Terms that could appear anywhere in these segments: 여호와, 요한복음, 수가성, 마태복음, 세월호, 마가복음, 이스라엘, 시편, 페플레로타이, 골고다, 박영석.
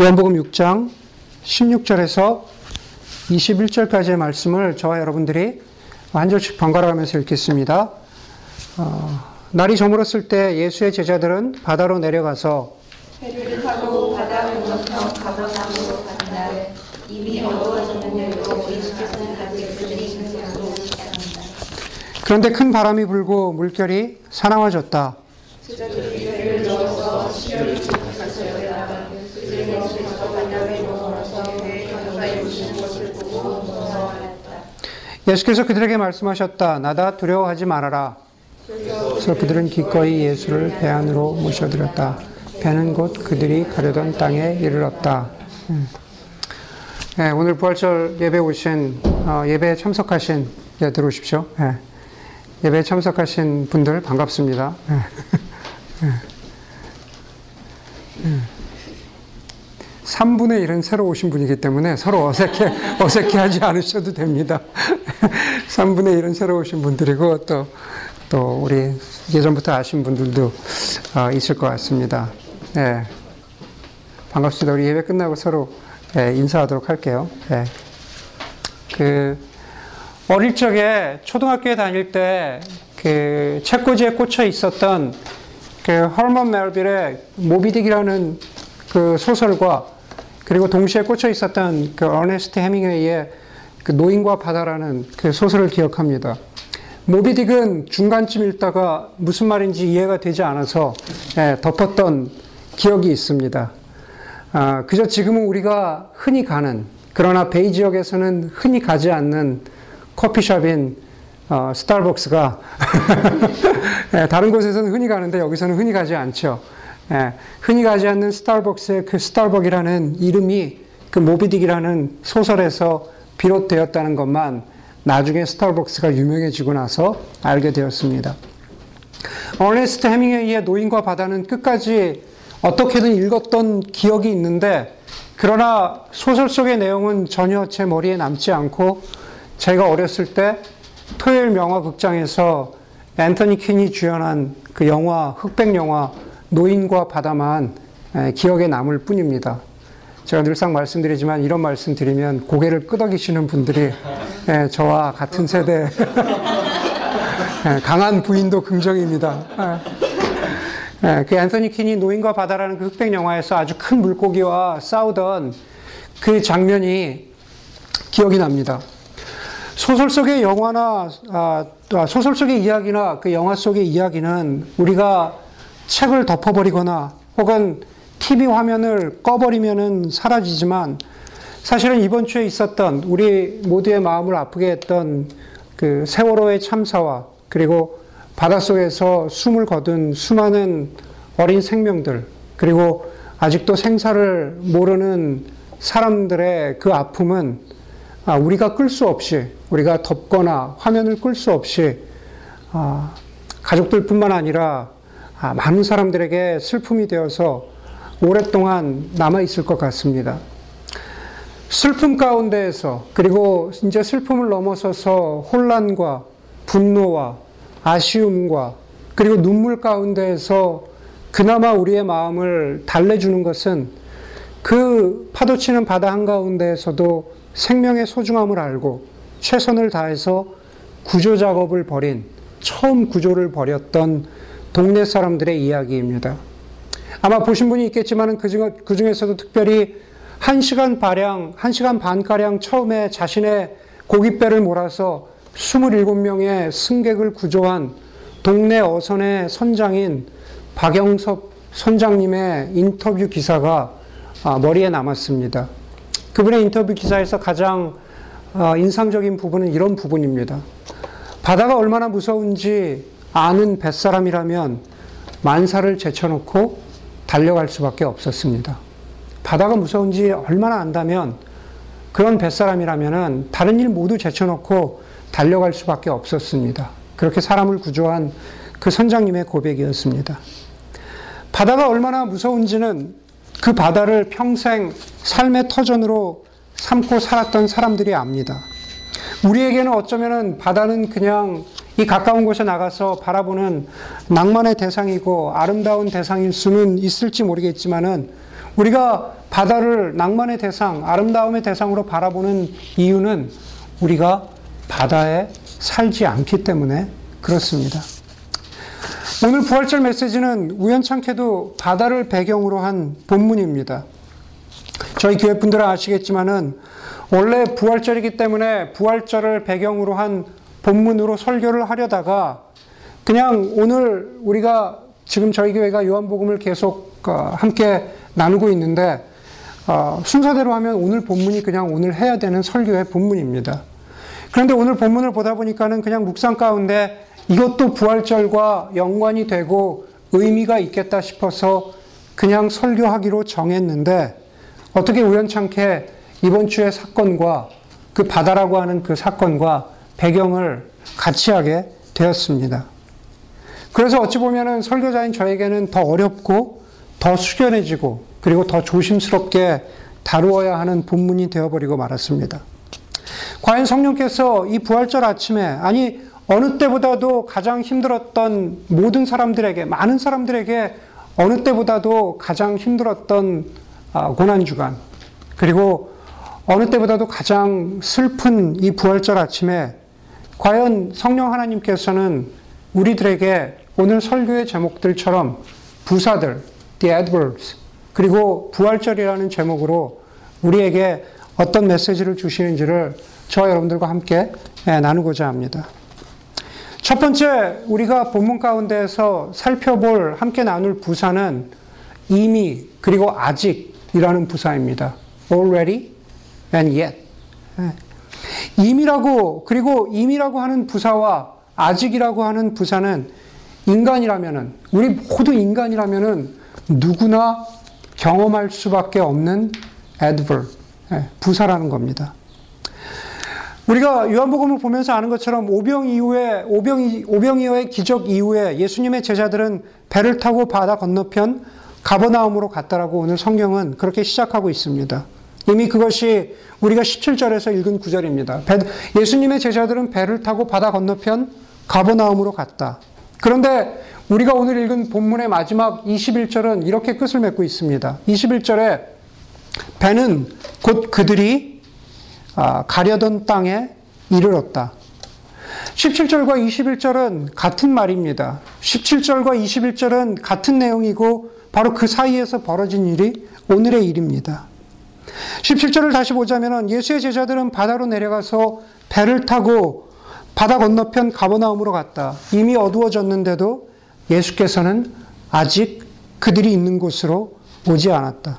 요한복음 6장 16절에서 21절까지의 말씀을 저와 여러분들이 한 절씩 번갈아가면서 읽겠습니다. 날이 저물었을 때 예수의 제자들은 바다로 내려가서 배를 타고 바다 건너편 가버나움으로 갔는데 이미 어두워졌는데도 예수께서는 아직 그들이 있는 곳으로 오지 않았다. 그런데 큰 바람이 불고 물결이 사나워졌다. 제자들이 배를 넣어서 시야를 지켰어요. 예수께서 그들에게 말씀하셨다. 나다, 두려워하지 말아라. 그래서 그들은 기꺼이 예수를 배 안으로 모셔들었다. 배는 곧 그들이 가려던 땅에 이르렀다. 네, 오늘 부활절 예배 오신 예배에 참석하신 들어오십시오. 네. 예배에 참석하신 분들 반갑습니다. 네. 3분의 1은 새로 오신 분이기 때문에 서로 어색해하지 않으셔도 됩니다. 3분의 1은 새로 오신 분들이고 또 우리 예전부터 아신 분들도 있을 것 같습니다. 예, 반갑습니다. 우리 예배 끝나고 서로 인사하도록 할게요. 예. 어릴 적에 초등학교에 다닐 때 책꽂이에 꽂혀 있었던 헐먼 멜빌의 모비딕이라는 소설과 그리고 동시에 꽂혀 있었던 어네스트 헤밍웨이의 노인과 바다라는 소설을 기억합니다. 모비딕은 중간쯤 읽다가 무슨 말인지 이해가 되지 않아서 덮었던 기억이 있습니다. 그저 지금은 우리가 흔히 가는, 그러나 베이 지역에서는 흔히 가지 않는 커피숍인 스타벅스가 다른 곳에서는 흔히 가는데 여기서는 흔히 가지 않죠. 예, 흔히 가지 않는 스타벅스의 스타벅이라는 이름이 모비딕이라는 소설에서 비롯되었다는 것만 나중에 스타벅스가 유명해지고 나서 알게 되었습니다. 어네스트 헤밍웨이의 노인과 바다는 끝까지 어떻게든 읽었던 기억이 있는데, 그러나 소설 속의 내용은 전혀 제 머리에 남지 않고, 제가 어렸을 때 토요일 명화극장에서 앤서니 퀸이 주연한 영화, 흑백 영화 노인과 바다만 기억에 남을 뿐입니다. 제가 늘상 말씀드리지만 이런 말씀 드리면 고개를 끄덕이시는 분들이 저와 같은 세대 강한 부인도 긍정입니다. 앤서니 퀸이 노인과 바다라는 흑백 영화에서 아주 큰 물고기와 싸우던 그 장면이 기억이 납니다. 소설 속의 소설 속의 이야기나 영화 속의 이야기는 우리가 책을 덮어버리거나 혹은 TV 화면을 꺼버리면은 사라지지만, 사실은 이번 주에 있었던 우리 모두의 마음을 아프게 했던 세월호의 참사와 그리고 바닷속에서 숨을 거둔 수많은 어린 생명들, 그리고 아직도 생사를 모르는 사람들의 그 아픔은 우리가 끌 수 없이, 우리가 덮거나 화면을 끌 수 없이 가족들뿐만 아니라 많은 사람들에게 슬픔이 되어서 오랫동안 남아있을 것 같습니다. 슬픔 가운데에서, 그리고 이제 슬픔을 넘어서서 혼란과 분노와 아쉬움과 그리고 눈물 가운데에서 그나마 우리의 마음을 달래주는 것은 그 파도치는 바다 한가운데에서도 생명의 소중함을 알고 최선을 다해서 구조작업을 벌인, 처음 구조를 벌였던 동네 사람들의 이야기입니다. 아마 보신 분이 있겠지만 그 중에서도 특별히 1시간 반가량 처음에 자신의 고깃배를 몰아서 27명의 승객을 구조한 동네 어선의 선장인 박영석 선장님의 인터뷰 기사가 머리에 남았습니다. 그분의 인터뷰 기사에서 가장 인상적인 부분은 이런 부분입니다. 바다가 얼마나 무서운지 아는 뱃사람이라면 만사를 제쳐놓고 달려갈 수밖에 없었습니다. 바다가 무서운지 얼마나 안다면, 그런 뱃사람이라면 다른 일 모두 제쳐놓고 달려갈 수밖에 없었습니다. 그렇게 사람을 구조한 그 선장님의 고백이었습니다. 바다가 얼마나 무서운지는 그 바다를 평생 삶의 터전으로 삼고 살았던 사람들이 압니다. 우리에게는 어쩌면 바다는 그냥 이 가까운 곳에 나가서 바라보는 낭만의 대상이고 아름다운 대상일 수는 있을지 모르겠지만은, 우리가 바다를 낭만의 대상, 아름다움의 대상으로 바라보는 이유는 우리가 바다에 살지 않기 때문에 그렇습니다. 오늘 부활절 메시지는 우연찮게도 바다를 배경으로 한 본문입니다. 저희 교회 분들은 아시겠지만은 원래 부활절이기 때문에 부활절을 배경으로 한 본문으로 설교를 하려다가 그냥 오늘 우리가 지금 저희 교회가 요한복음을 계속 함께 나누고 있는데 순서대로 하면 오늘 본문이 그냥 오늘 해야 되는 설교의 본문입니다. 그런데 오늘 본문을 보다 보니까는 그냥 묵상 가운데 이것도 부활절과 연관이 되고 의미가 있겠다 싶어서 그냥 설교하기로 정했는데 어떻게 우연찮게 이번 주의 사건과 그 바다라고 하는 그 사건과 배경을 같이 하게 되었습니다. 그래서 어찌 보면은 설교자인 저에게는 더 어렵고 더 숙연해지고 그리고 더 조심스럽게 다루어야 하는 본문이 되어버리고 말았습니다. 과연 성령께서 이 부활절 아침에, 아니 어느 때보다도 가장 힘들었던 모든 사람들에게, 많은 사람들에게 어느 때보다도 가장 힘들었던 고난주간, 그리고 어느 때보다도 가장 슬픈 이 부활절 아침에 과연 성령 하나님께서는 우리들에게 오늘 설교의 제목들처럼 부사들, the adverbs, 그리고 부활절이라는 제목으로 우리에게 어떤 메시지를 주시는지를 저와 여러분들과 함께 나누고자 합니다. 첫 번째 우리가 본문 가운데에서 살펴볼, 함께 나눌 부사는 이미 그리고 아직이라는 부사입니다. already and yet. 이미라고, 그리고 이미라고 하는 부사와 아직이라고 하는 부사는 인간이라면은, 우리 모두 인간이라면은 누구나 경험할 수밖에 없는 adverb, 부사라는 겁니다. 우리가 요한복음을 보면서 아는 것처럼 오병이어의 기적 이후에 예수님의 제자들은 배를 타고 바다 건너편 가버나움으로 갔다라고 오늘 성경은 그렇게 시작하고 있습니다. 이미 그것이 우리가 17절에서 읽은 구절입니다. 예수님의 제자들은 배를 타고 바다 건너편 가버나움으로 갔다. 그런데 우리가 오늘 읽은 본문의 마지막 21절은 이렇게 끝을 맺고 있습니다. 21절에 배는 곧 그들이 가려던 땅에 이르렀다. 17절과 21절은 같은 말입니다. 17절과 21절은 같은 내용이고 바로 그 사이에서 벌어진 일이 오늘의 일입니다. 17절을 다시 보자면 예수의 제자들은 바다로 내려가서 배를 타고 바다 건너편 가버나움으로 갔다. 이미 어두워졌는데도 예수께서는 아직 그들이 있는 곳으로 오지 않았다.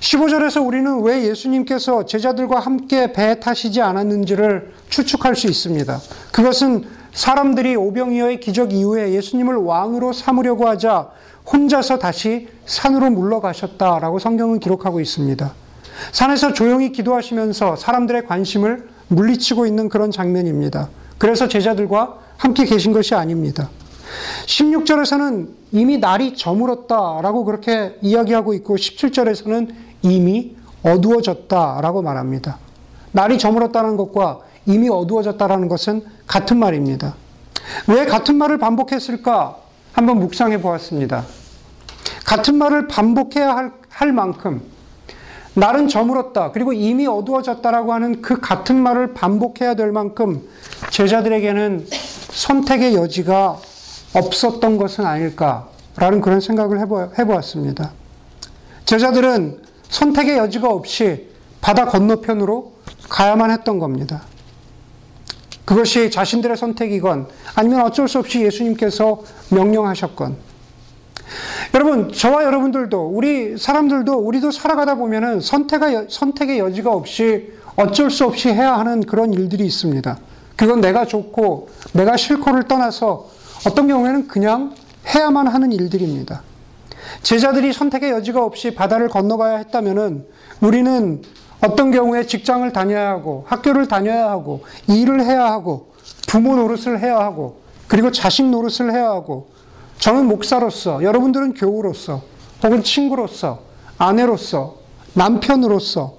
15절에서 우리는 왜 예수님께서 제자들과 함께 배에 타시지 않았는지를 추측할 수 있습니다. 그것은 사람들이 오병이어의 기적 이후에 예수님을 왕으로 삼으려고 하자 혼자서 다시 산으로 물러가셨다라고 성경은 기록하고 있습니다. 산에서 조용히 기도하시면서 사람들의 관심을 물리치고 있는 그런 장면입니다. 그래서 제자들과 함께 계신 것이 아닙니다. 16절에서는 이미 날이 저물었다라고 그렇게 이야기하고 있고 17절에서는 이미 어두워졌다라고 말합니다. 날이 저물었다는 것과 이미 어두워졌다라는 것은 같은 말입니다. 왜 같은 말을 반복했을까? 한번 묵상해 보았습니다. 같은 말을 반복해야 할 만큼 날은 저물었다, 그리고 이미 어두워졌다라고 하는 그 같은 말을 반복해야 될 만큼 제자들에게는 선택의 여지가 없었던 것은 아닐까라는 그런 생각을 해보았습니다. 제자들은 선택의 여지가 없이 바다 건너편으로 가야만 했던 겁니다. 그것이 자신들의 선택이건 아니면 어쩔 수 없이 예수님께서 명령하셨건. 여러분, 저와 여러분들도, 우리 사람들도, 우리도 살아가다 보면은 선택의 여지가 없이 어쩔 수 없이 해야 하는 그런 일들이 있습니다. 그건 내가 좋고 내가 싫고를 떠나서 어떤 경우에는 그냥 해야만 하는 일들입니다. 제자들이 선택의 여지가 없이 바다를 건너가야 했다면은 우리는 어떤 경우에 직장을 다녀야 하고, 학교를 다녀야 하고, 일을 해야 하고, 부모 노릇을 해야 하고, 그리고 자식 노릇을 해야 하고, 저는 목사로서, 여러분들은 교우로서, 혹은 친구로서, 아내로서, 남편으로서,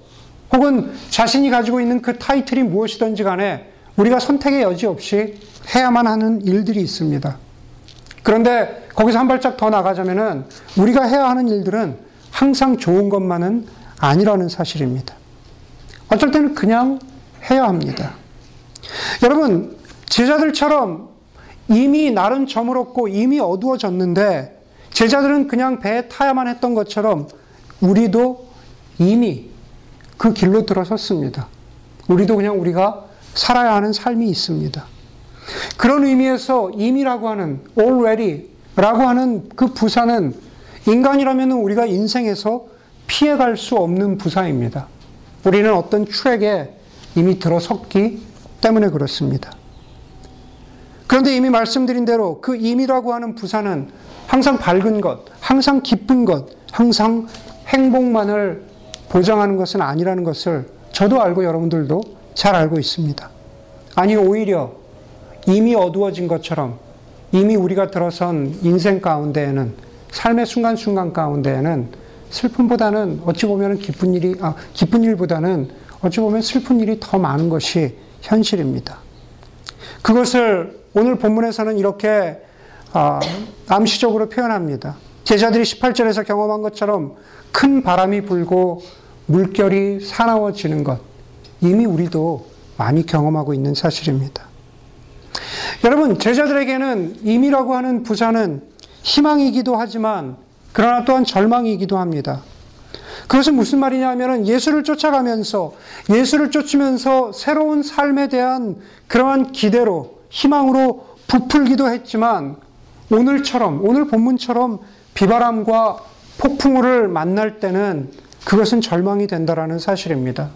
혹은 자신이 가지고 있는 그 타이틀이 무엇이든지 간에 우리가 선택의 여지 없이 해야만 하는 일들이 있습니다. 그런데 거기서 한 발짝 더 나가자면은 우리가 해야 하는 일들은 항상 좋은 것만은 아니라는 사실입니다. 어쩔 때는 그냥 해야 합니다. 여러분, 제자들처럼 이미 날은 저물었고 이미 어두워졌는데 제자들은 그냥 배에 타야만 했던 것처럼 우리도 이미 그 길로 들어섰습니다. 우리도 그냥 우리가 살아야 하는 삶이 있습니다. 그런 의미에서 이미라고 하는 already라고 하는 그 부사는 인간이라면 우리가 인생에서 피해갈 수 없는 부사입니다. 우리는 어떤 트랙에 이미 들어섰기 때문에 그렇습니다. 그런데 이미 말씀드린 대로 그 이미라고 하는 부사는 항상 밝은 것, 항상 기쁜 것, 항상 행복만을 보장하는 것은 아니라는 것을 저도 알고 여러분들도 잘 알고 있습니다. 아니, 오히려 이미 어두워진 것처럼 이미 우리가 들어선 인생 가운데에는, 삶의 순간순간 가운데에는 슬픔보다는 어찌 보면 기쁜 일보다는 어찌 보면 슬픈 일이 더 많은 것이 현실입니다. 그것을 오늘 본문에서는 이렇게 암시적으로 표현합니다. 제자들이 18절에서 경험한 것처럼 큰 바람이 불고 물결이 사나워지는 것, 이미 우리도 많이 경험하고 있는 사실입니다. 여러분, 제자들에게는 임이라고 하는 부사는 희망이기도 하지만 그러나 또한 절망이기도 합니다. 그것은 무슨 말이냐 하면 예수를 쫓으면서 새로운 삶에 대한 그러한 기대로, 희망으로 부풀기도 했지만 오늘 본문처럼 비바람과 폭풍우를 만날 때는 그것은 절망이 된다라는 사실입니다.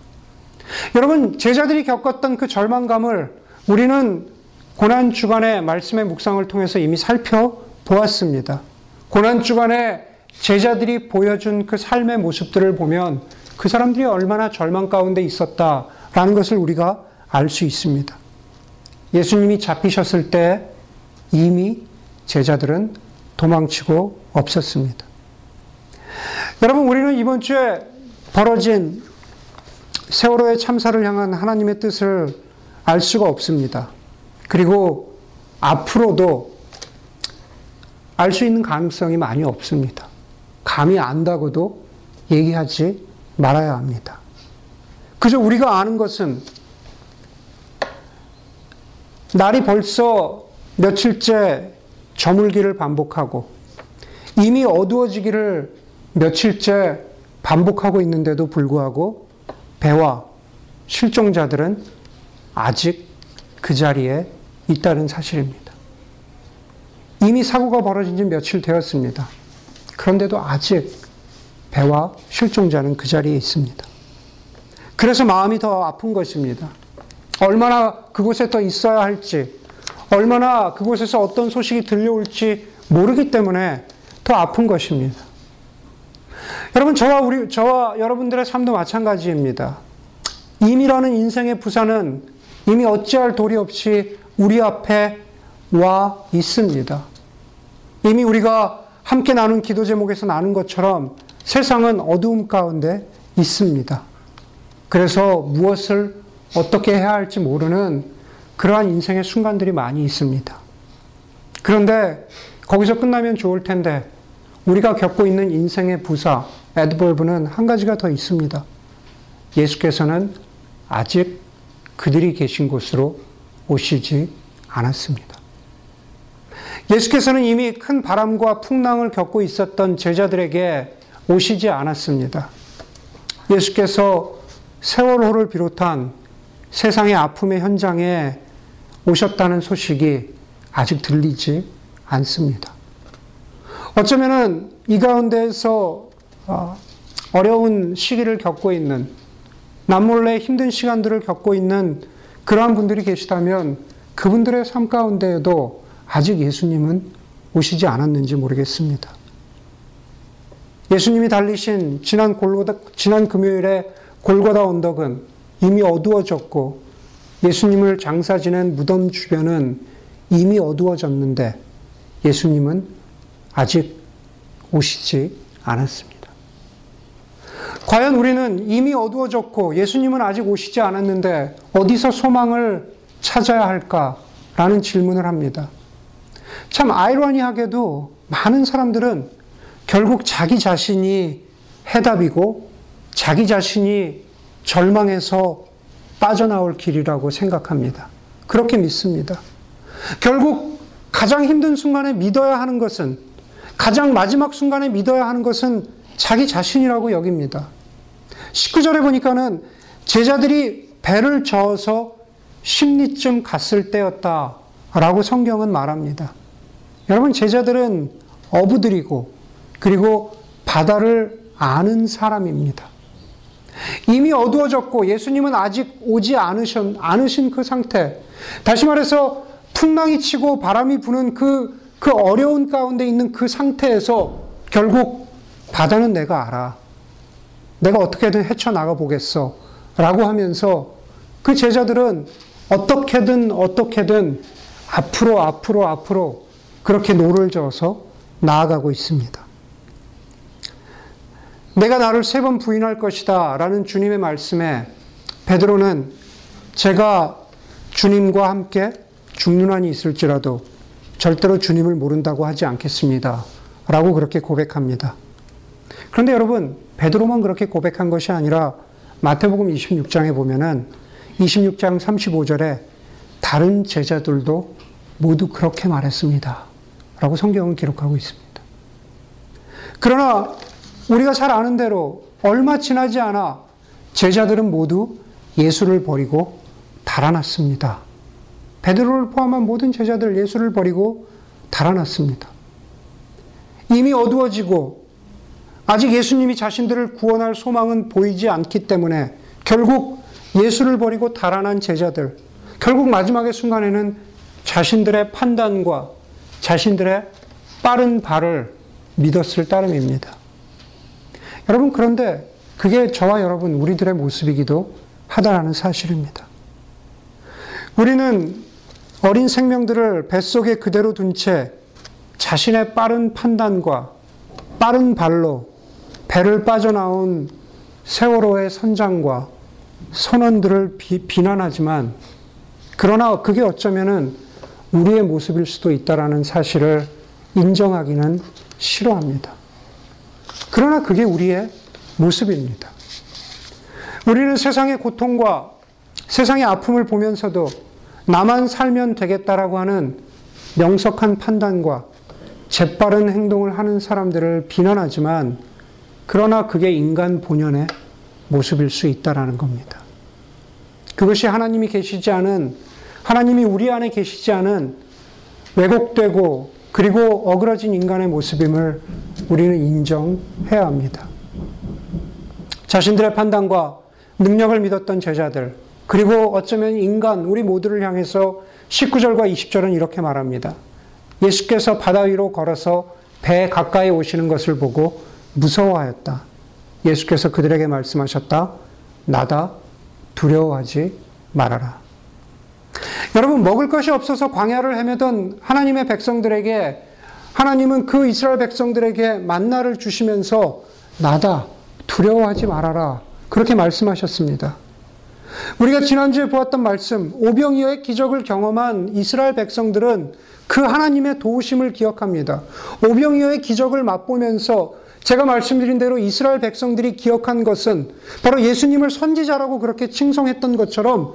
여러분, 제자들이 겪었던 그 절망감을 우리는 고난주간의 말씀의 묵상을 통해서 이미 살펴보았습니다. 고난주간에 제자들이 보여준 그 삶의 모습들을 보면 그 사람들이 얼마나 절망 가운데 있었다라는 것을 우리가 알 수 있습니다. 예수님이 잡히셨을 때 이미 제자들은 도망치고 없었습니다. 여러분, 우리는 이번 주에 벌어진 세월호의 참사를 향한 하나님의 뜻을 알 수가 없습니다. 그리고 앞으로도 알 수 있는 가능성이 많이 없습니다. 감히 안다고도 얘기하지 말아야 합니다. 그저 우리가 아는 것은 날이 벌써 며칠째 저물기를 반복하고 이미 어두워지기를 며칠째 반복하고 있는데도 불구하고 배와 실종자들은 아직 그 자리에 있다는 사실입니다. 이미 사고가 벌어진 지 며칠 되었습니다. 그런데도 아직 배와 실종자는 그 자리에 있습니다. 그래서 마음이 더 아픈 것입니다. 얼마나 그곳에 더 있어야 할지, 얼마나 그곳에서 어떤 소식이 들려올지 모르기 때문에 더 아픈 것입니다. 여러분, 저와 여러분들의 삶도 마찬가지입니다. 임이라는 인생의 부사는 이미 어찌할 도리 없이 우리 앞에 와 있습니다. 이미 우리가 함께 나눈 기도 제목에서 나눈 것처럼 세상은 어두움 가운데 있습니다. 그래서 무엇을 어떻게 해야 할지 모르는 그러한 인생의 순간들이 많이 있습니다. 그런데 거기서 끝나면 좋을 텐데 우리가 겪고 있는 인생의 부사, 애드벌브는 한 가지가 더 있습니다. 예수께서는 아직 그들이 계신 곳으로 오시지 않았습니다. 예수께서는 이미 큰 바람과 풍랑을 겪고 있었던 제자들에게 오시지 않았습니다. 예수께서 세월호를 비롯한 세상의 아픔의 현장에 오셨다는 소식이 아직 들리지 않습니다. 어쩌면은 이 가운데에서 어려운 시기를 겪고 있는, 남몰래 힘든 시간들을 겪고 있는 그러한 분들이 계시다면 그분들의 삶 가운데에도 아직 예수님은 오시지 않았는지 모르겠습니다. 예수님이 달리신 지난 금요일에 골고다 언덕은 이미 어두워졌고 예수님을 장사 지낸 무덤 주변은 이미 어두워졌는데 예수님은 아직 오시지 않았습니다. 과연 우리는 이미 어두워졌고 예수님은 아직 오시지 않았는데 어디서 소망을 찾아야 할까라는 질문을 합니다. 참 아이러니하게도 많은 사람들은 결국 자기 자신이 해답이고 자기 자신이 절망에서 빠져나올 길이라고 생각합니다. 그렇게 믿습니다. 결국 가장 힘든 순간에 믿어야 하는 것은, 가장 마지막 순간에 믿어야 하는 것은 자기 자신이라고 여깁니다. 19절에 보니까는 제자들이 배를 저어서 십리쯤 갔을 때였다라고 성경은 말합니다. 여러분, 제자들은 어부들이고 그리고 바다를 아는 사람입니다. 이미 어두워졌고 예수님은 아직 오지 않으신 그 상태, 다시 말해서 풍랑이 치고 바람이 부는 그 어려운 가운데 있는 그 상태에서 결국 바다는 내가 알아, 내가 어떻게든 헤쳐나가 보겠어 라고 하면서 그 제자들은 어떻게든 앞으로 그렇게 노를 저어서 나아가고 있습니다. 내가 나를 3번 부인할 것이다 라는 주님의 말씀에 베드로는 제가 주님과 함께 죽는 한이 있을지라도 절대로 주님을 모른다고 하지 않겠습니다 라고 그렇게 고백합니다. 그런데 여러분, 베드로만 그렇게 고백한 것이 아니라 마태복음 26장에 보면은 26장 35절에 다른 제자들도 모두 그렇게 말했습니다 라고 성경은 기록하고 있습니다. 그러나 우리가 잘 아는 대로 얼마 지나지 않아 제자들은 모두 예수를 버리고 달아났습니다. 베드로를 포함한 모든 제자들 예수를 버리고 달아났습니다. 이미 어두워지고 아직 예수님이 자신들을 구원할 소망은 보이지 않기 때문에 결국 예수를 버리고 달아난 제자들, 결국 마지막의 순간에는 자신들의 판단과 자신들의 빠른 발을 믿었을 따름입니다. 여러분, 그런데 그게 저와 여러분, 우리들의 모습이기도 하다라는 사실입니다. 우리는 어린 생명들을 뱃속에 그대로 둔 채 자신의 빠른 판단과 빠른 발로 배를 빠져나온 세월호의 선장과 선원들을 비난하지만, 그러나 그게 어쩌면은 우리의 모습일 수도 있다라는 사실을 인정하기는 싫어합니다. 그러나 그게 우리의 모습입니다. 우리는 세상의 고통과 세상의 아픔을 보면서도 나만 살면 되겠다라고 하는 명석한 판단과 재빠른 행동을 하는 사람들을 비난하지만, 그러나 그게 인간 본연의 모습일 수 있다라는 겁니다. 그것이 하나님이 계시지 않은, 하나님이 우리 안에 계시지 않은 왜곡되고 그리고 어그러진 인간의 모습임을 우리는 인정해야 합니다. 자신들의 판단과 능력을 믿었던 제자들, 그리고 어쩌면 인간, 우리 모두를 향해서 19절과 20절은 이렇게 말합니다. 예수께서 바다 위로 걸어서 배에 가까이 오시는 것을 보고 무서워하였다. 예수께서 그들에게 말씀하셨다. 나다, 두려워하지 말아라. 여러분, 먹을 것이 없어서 광야를 헤매던 하나님의 백성들에게 하나님은 그 이스라엘 백성들에게 만나를 주시면서 나다, 두려워하지 말아라 그렇게 말씀하셨습니다. 우리가 지난주에 보았던 말씀, 오병이어의 기적을 경험한 이스라엘 백성들은 그 하나님의 도우심을 기억합니다. 오병이어의 기적을 맛보면서 제가 말씀드린 대로 이스라엘 백성들이 기억한 것은 바로 예수님을 선지자라고 그렇게 칭송했던 것처럼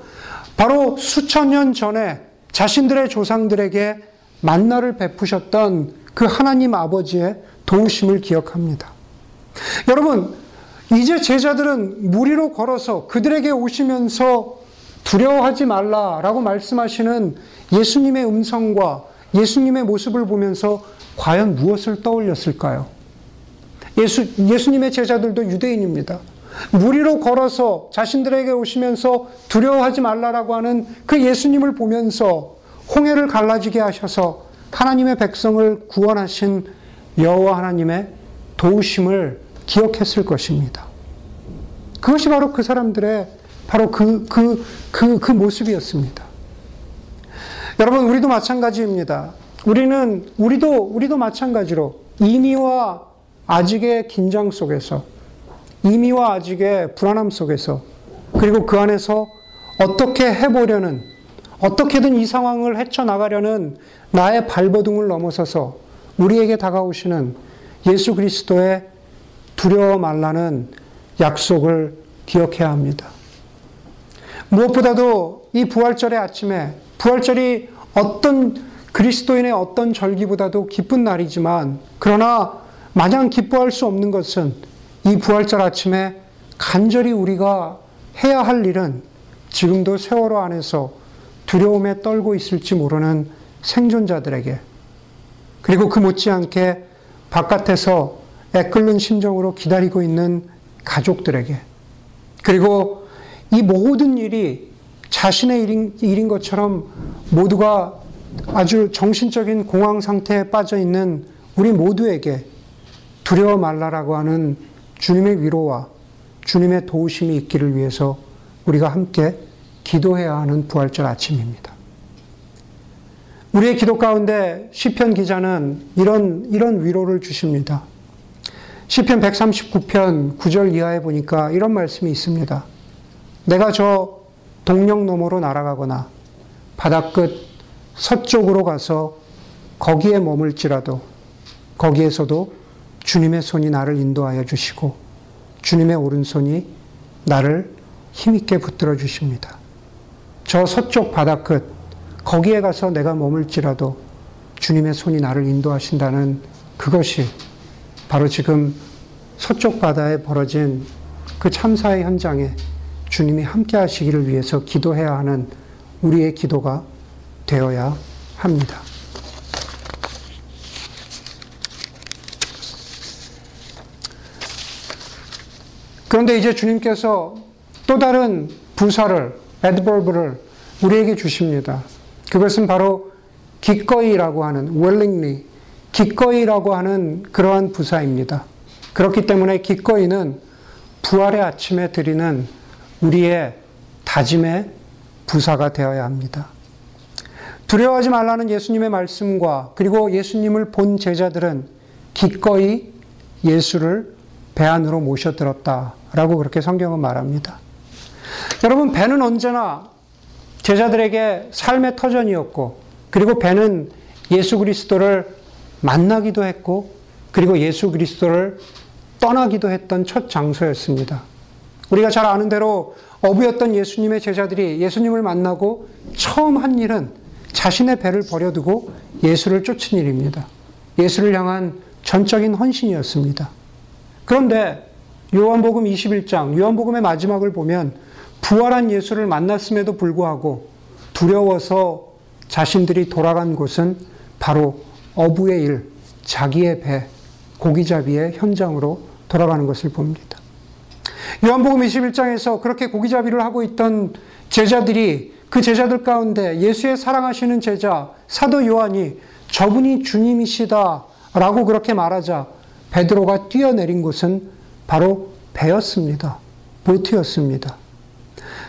바로 수천 년 전에 자신들의 조상들에게 만나를 베푸셨던 그 하나님 아버지의 도우심을 기억합니다. 여러분, 이제 제자들은 무리로 걸어서 그들에게 오시면서 두려워하지 말라라고 말씀하시는 예수님의 음성과 예수님의 모습을 보면서 과연 무엇을 떠올렸을까요? 예수님의 제자들도 유대인입니다. 무리로 걸어서 자신들에게 오시면서 두려워하지 말라라고 하는 그 예수님을 보면서 홍해를 갈라지게 하셔서 하나님의 백성을 구원하신 여호와 하나님의 도우심을 기억했을 것입니다. 그것이 바로 그 사람들의 바로 그 모습이었습니다. 여러분, 우리도 마찬가지입니다. 우리도 마찬가지로 이미와 아직의 긴장 속에서, 이미와 아직의 불안함 속에서, 그리고 그 안에서 어떻게 해보려는, 어떻게든 이 상황을 헤쳐나가려는 나의 발버둥을 넘어서서 우리에게 다가오시는 예수 그리스도의 두려워 말라는 약속을 기억해야 합니다. 무엇보다도 이 부활절의 아침에, 부활절이 어떤 그리스도인의 어떤 절기보다도 기쁜 날이지만, 그러나 마냥 기뻐할 수 없는 것은 이 부활절 아침에 간절히 우리가 해야 할 일은 지금도 세월호 안에서 두려움에 떨고 있을지 모르는 생존자들에게, 그리고 그 못지않게 바깥에서 애끓는 심정으로 기다리고 있는 가족들에게, 그리고 이 모든 일이 자신의 일인 것처럼 모두가 아주 정신적인 공황 상태에 빠져 있는 우리 모두에게 두려워 말라라고 하는 주님의 위로와 주님의 도우심이 있기를 위해서 우리가 함께 기도해야 하는 부활절 아침입니다. 우리의 기도 가운데 시편 기자는 이런 위로를 주십니다. 시편 139편 9절 이하에 보니까 이런 말씀이 있습니다. 내가 저 동력 너머로 날아가거나 바다 끝 서쪽으로 가서 거기에 머물지라도 거기에서도 주님의 손이 나를 인도하여 주시고 주님의 오른손이 나를 힘있게 붙들어 주십니다. 저 서쪽 바다 끝 거기에 가서 내가 머물지라도 주님의 손이 나를 인도하신다는 그것이 바로 지금 서쪽 바다에 벌어진 그 참사의 현장에 주님이 함께 하시기를 위해서 기도해야 하는 우리의 기도가 되어야 합니다. 그런데 이제 주님께서 또 다른 부사를, adverb를 우리에게 주십니다. 그것은 바로 기꺼이라고 하는, willingly, 기꺼이라고 하는 그러한 부사입니다. 그렇기 때문에 기꺼이는 부활의 아침에 드리는 우리의 다짐의 부사가 되어야 합니다. 두려워하지 말라는 예수님의 말씀과 그리고 예수님을 본 제자들은 기꺼이 예수를 배 안으로 모셔들었다라고 그렇게 성경은 말합니다. 여러분, 배는 언제나 제자들에게 삶의 터전이었고, 그리고 배는 예수 그리스도를 만나기도 했고, 그리고 예수 그리스도를 떠나기도 했던 첫 장소였습니다. 우리가 잘 아는 대로 어부였던 예수님의 제자들이 예수님을 만나고 처음 한 일은 자신의 배를 버려두고 예수를 쫓은 일입니다. 예수를 향한 전적인 헌신이었습니다. 그런데 요한복음 21장, 요한복음의 마지막을 보면 부활한 예수를 만났음에도 불구하고 두려워서 자신들이 돌아간 곳은 바로 어부의 일, 자기의 배, 고기잡이의 현장으로 돌아가는 것을 봅니다. 요한복음 21장에서 그렇게 고기잡이를 하고 있던 제자들이, 그 제자들 가운데 예수의 사랑하시는 제자 사도 요한이 저분이 주님이시다라고 그렇게 말하자 베드로가 뛰어내린 곳은 바로 배였습니다. 보트였습니다.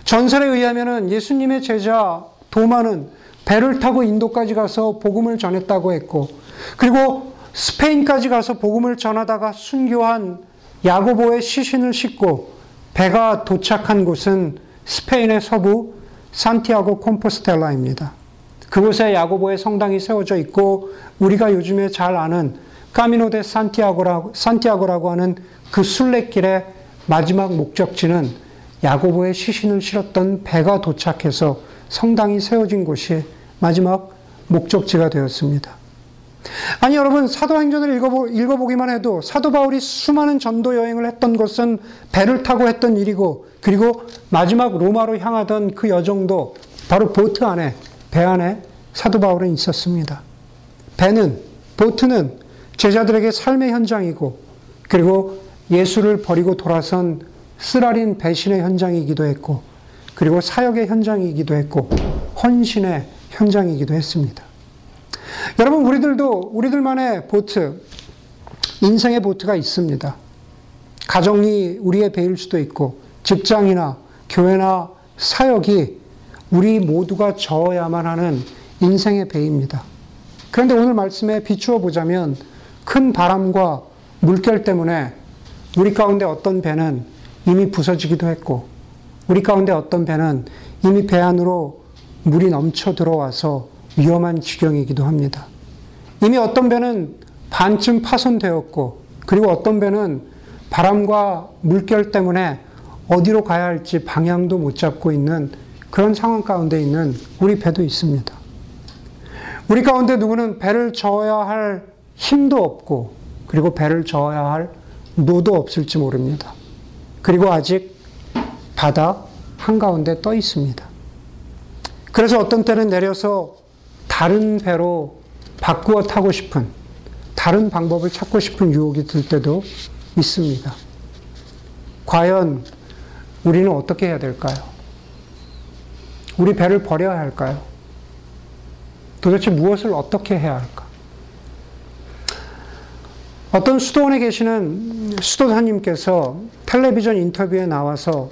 전설에 의하면 예수님의 제자 도마는 배를 타고 인도까지 가서 복음을 전했다고 했고, 그리고 스페인까지 가서 복음을 전하다가 순교한 야고보의 시신을 싣고 배가 도착한 곳은 스페인의 서부 산티아고 콤포스텔라입니다. 그곳에 야고보의 성당이 세워져 있고, 우리가 요즘에 잘 아는 카미노 데 산티아고라고 하는 그 순례길의 마지막 목적지는 야고보의 시신을 실었던 배가 도착해서 성당이 세워진 곳이 마지막 목적지가 되었습니다. 아니, 여러분, 사도행전을 읽어보기만 해도 사도 바울이 수많은 전도 여행을 했던 것은 배를 타고 했던 일이고, 그리고 마지막 로마로 향하던 그 여정도 바로 보트 안에, 배 안에 사도 바울은 있었습니다. 배는, 보트는 제자들에게 삶의 현장이고, 그리고 예수를 버리고 돌아선 쓰라린 배신의 현장이기도 했고, 그리고 사역의 현장이기도 했고, 헌신의 현장이기도 했습니다. 여러분, 우리들만의 보트, 인생의 보트가 있습니다. 가정이 우리의 배일 수도 있고, 직장이나 교회나 사역이 우리 모두가 저어야만 하는 인생의 배입니다. 그런데 오늘 말씀에 비추어 보자면 큰 바람과 물결 때문에 우리 가운데 어떤 배는 이미 부서지기도 했고, 우리 가운데 어떤 배는 이미 배 안으로 물이 넘쳐 들어와서 위험한 지경이기도 합니다. 이미 어떤 배는 반쯤 파손되었고, 그리고 어떤 배는 바람과 물결 때문에 어디로 가야 할지 방향도 못 잡고 있는 그런 상황 가운데 있는 우리 배도 있습니다. 우리 가운데 누구는 배를 저어야 할 힘도 없고 그리고 배를 저어야 할 노도 없을지 모릅니다. 그리고 아직 바다 한가운데 떠 있습니다. 그래서 어떤 때는 내려서 다른 배로 바꾸어 타고 싶은, 다른 방법을 찾고 싶은 유혹이 들 때도 있습니다. 과연 우리는 어떻게 해야 될까요? 우리 배를 버려야 할까요? 도대체 무엇을 어떻게 해야 할까? 어떤 수도원에 계시는 수도사님께서 텔레비전 인터뷰에 나와서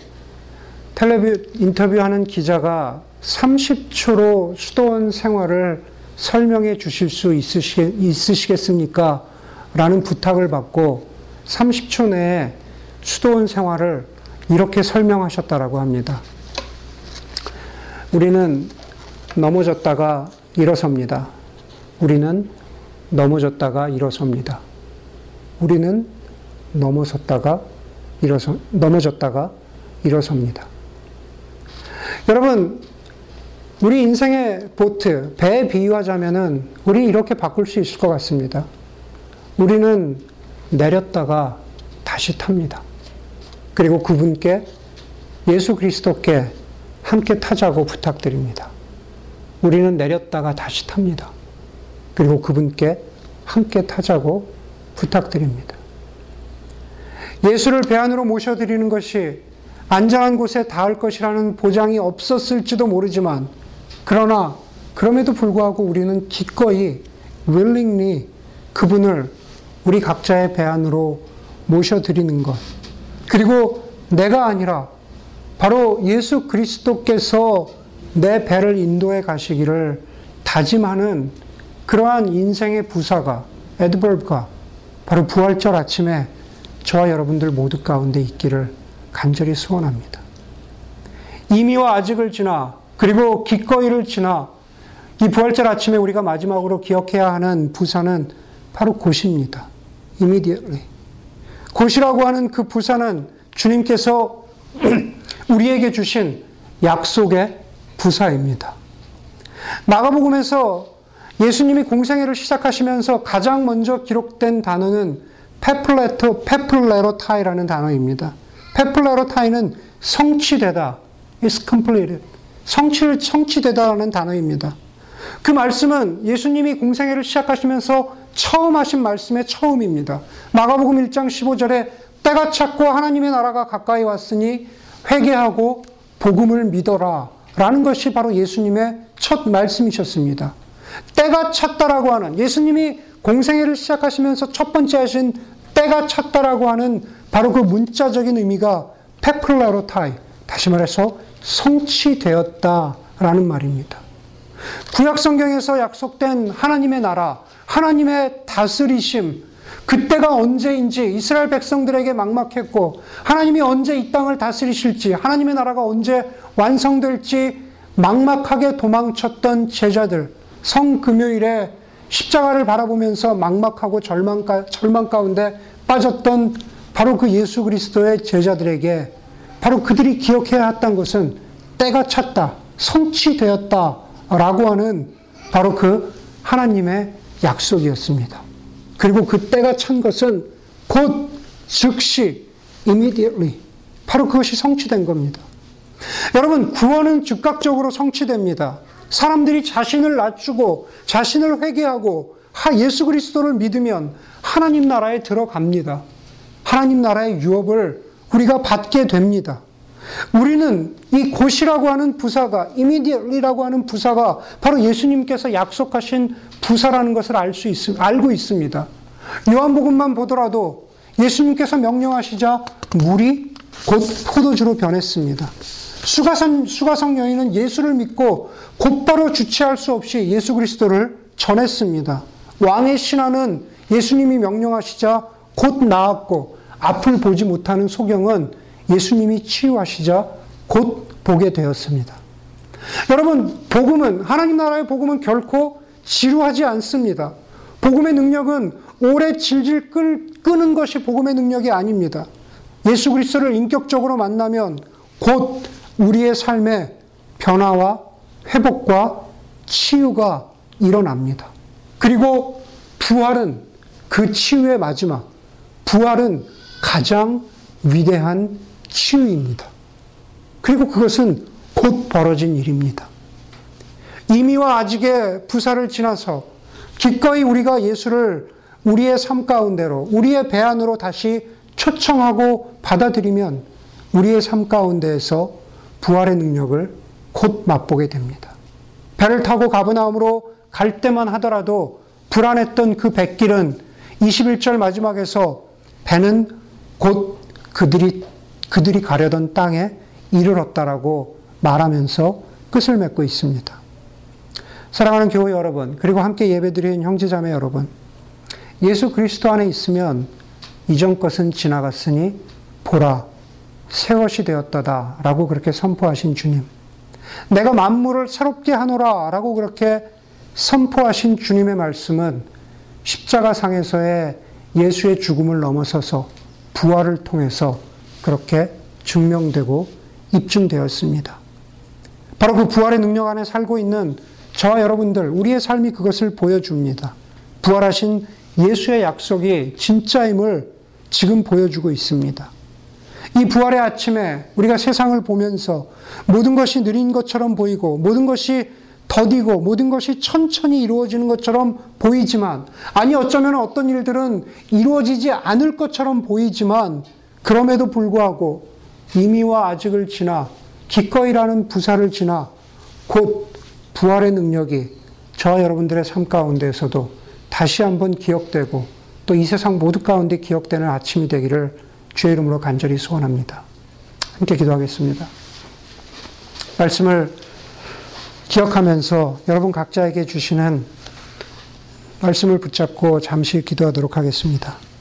인터뷰하는 기자가 30초로 수도원 생활을 설명해 주실 수 있으시겠습니까? 라는 부탁을 받고 30초 내에 수도원 생활을 이렇게 설명하셨다라고 합니다. 우리는 넘어졌다가 일어섭니다. 우리는 넘어졌다가 일어섭니다. 우리는 넘어졌다가 일어섭니다. 여러분, 우리 인생의 보트, 배에 비유하자면은 우리 이렇게 바꿀 수 있을 것 같습니다. 우리는 내렸다가 다시 탑니다. 그리고 그분께, 예수 그리스도께 함께 타자고 부탁드립니다. 우리는 내렸다가 다시 탑니다. 그리고 그분께 함께 타자고 부탁드립니다. 예수를 배 안으로 모셔드리는 것이 안전한 곳에 닿을 것이라는 보장이 없었을지도 모르지만, 그러나 그럼에도 불구하고 우리는 기꺼이 willingly 그분을 우리 각자의 배 안으로 모셔드리는 것, 그리고 내가 아니라 바로 예수 그리스도께서 내 배를 인도해 가시기를 다짐하는 그러한 인생의 부사가, adverb가 바로 부활절 아침에 저와 여러분들 모두 가운데 있기를 간절히 소원합니다. 이미와 아직을 지나, 그리고 기꺼이를 지나, 이 부활절 아침에 우리가 마지막으로 기억해야 하는 부사는 바로 곧입니다. Immediately. 곧이라고 하는 그 부사는 주님께서 우리에게 주신 약속의 부사입니다. 마가복음에서 예수님이 공생애를 시작하시면서 가장 먼저 기록된 단어는 페플레로타이라는 단어입니다. 페플레로타이는 성취되다, is completed, 성취되다라는 단어입니다. 그 말씀은 예수님이 공생애를 시작하시면서 처음 하신 말씀의 처음입니다. 마가복음 1장 15절에 때가 찼고 하나님의 나라가 가까이 왔으니 회개하고 복음을 믿어라 라는 것이 바로 예수님의 첫 말씀이셨습니다. 때가 찼다라고 하는, 예수님이 공생애를 시작하시면서 첫 번째 하신 때가 찼다라고 하는 바로 그 문자적인 의미가 페플레로타이, 다시 말해서 성취되었다라는 말입니다. 구약성경에서 약속된 하나님의 나라, 하나님의 다스리심, 그때가 언제인지 이스라엘 백성들에게 막막했고, 하나님이 언제 이 땅을 다스리실지, 하나님의 나라가 언제 완성될지 막막하게 도망쳤던 제자들, 성금요일에 십자가를 바라보면서 막막하고 절망 가운데 빠졌던 바로 그 예수 그리스도의 제자들에게 바로 그들이 기억해야 했던 것은 때가 찼다, 성취되었다 라고 하는 바로 그 하나님의 약속이었습니다. 그리고 그 때가 찬 것은 곧, 즉시, immediately 바로 그것이 성취된 겁니다. 여러분, 구원은 즉각적으로 성취됩니다. 사람들이 자신을 낮추고 자신을 회개하고 예수 그리스도를 믿으면 하나님 나라에 들어갑니다. 하나님 나라의 유업을 우리가 받게 됩니다. 우리는 이 곧이라고 하는 부사가, immediately라고 하는 부사가 바로 예수님께서 약속하신 부사라는 것을 알고 있습니다. 요한복음만 보더라도 예수님께서 명령하시자 물이 곧 포도주로 변했습니다. 수가성 여인은 예수를 믿고 곧바로 주체할 수 없이 예수 그리스도를 전했습니다. 왕의 신하는 예수님이 명령하시자 곧 나았고, 앞을 보지 못하는 소경은 예수님이 치유하시자 곧 보게 되었습니다. 여러분, 복음은, 하나님 나라의 복음은 결코 지루하지 않습니다. 복음의 능력은 오래 질질 끄는 것이 복음의 능력이 아닙니다. 예수 그리스도를 인격적으로 만나면 곧 우리의 삶에 변화와 회복과 치유가 일어납니다. 그리고 부활은 그 치유의 마지막, 부활은 가장 위대한 치유입니다. 그리고 그것은 곧 벌어진 일입니다. 이미와 아직의 부사를 지나서 기꺼이 우리가 예수를 우리의 삶 가운데로, 우리의 배 안으로 다시 초청하고 받아들이면 우리의 삶 가운데에서 부활의 능력을 곧 맛보게 됩니다. 배를 타고 가버나움으로 갈 때만 하더라도 불안했던 그 뱃길은 21절 마지막에서 배는 곧 그들이 가려던 땅에 이르렀다라고 말하면서 끝을 맺고 있습니다. 사랑하는 교회 여러분, 그리고 함께 예배드리는 형제자매 여러분, 예수 그리스도 안에 있으면 이전 것은 지나갔으니 보라 새 것이 되었다다 라고 그렇게 선포하신 주님, 내가 만물을 새롭게 하노라 라고 그렇게 선포하신 주님의 말씀은 십자가상에서의 예수의 죽음을 넘어서서 부활을 통해서 그렇게 증명되고 입증되었습니다. 바로 그 부활의 능력 안에 살고 있는 저와 여러분들, 우리의 삶이 그것을 보여줍니다. 부활하신 예수의 약속이 진짜임을 지금 보여주고 있습니다. 이 부활의 아침에 우리가 세상을 보면서 모든 것이 느린 것처럼 보이고, 모든 것이 더디고, 모든 것이 천천히 이루어지는 것처럼 보이지만, 아니 어쩌면 어떤 일들은 이루어지지 않을 것처럼 보이지만, 그럼에도 불구하고 이미와 아직을 지나 기꺼이라는 부사를 지나 곧 부활의 능력이 저와 여러분들의 삶 가운데에서도 다시 한번 기억되고 또 이 세상 모두 가운데 기억되는 아침이 되기를 주의 이름으로 간절히 소원합니다. 함께 기도하겠습니다. 말씀을 기억하면서 여러분 각자에게 주시는 말씀을 붙잡고 잠시 기도하도록 하겠습니다.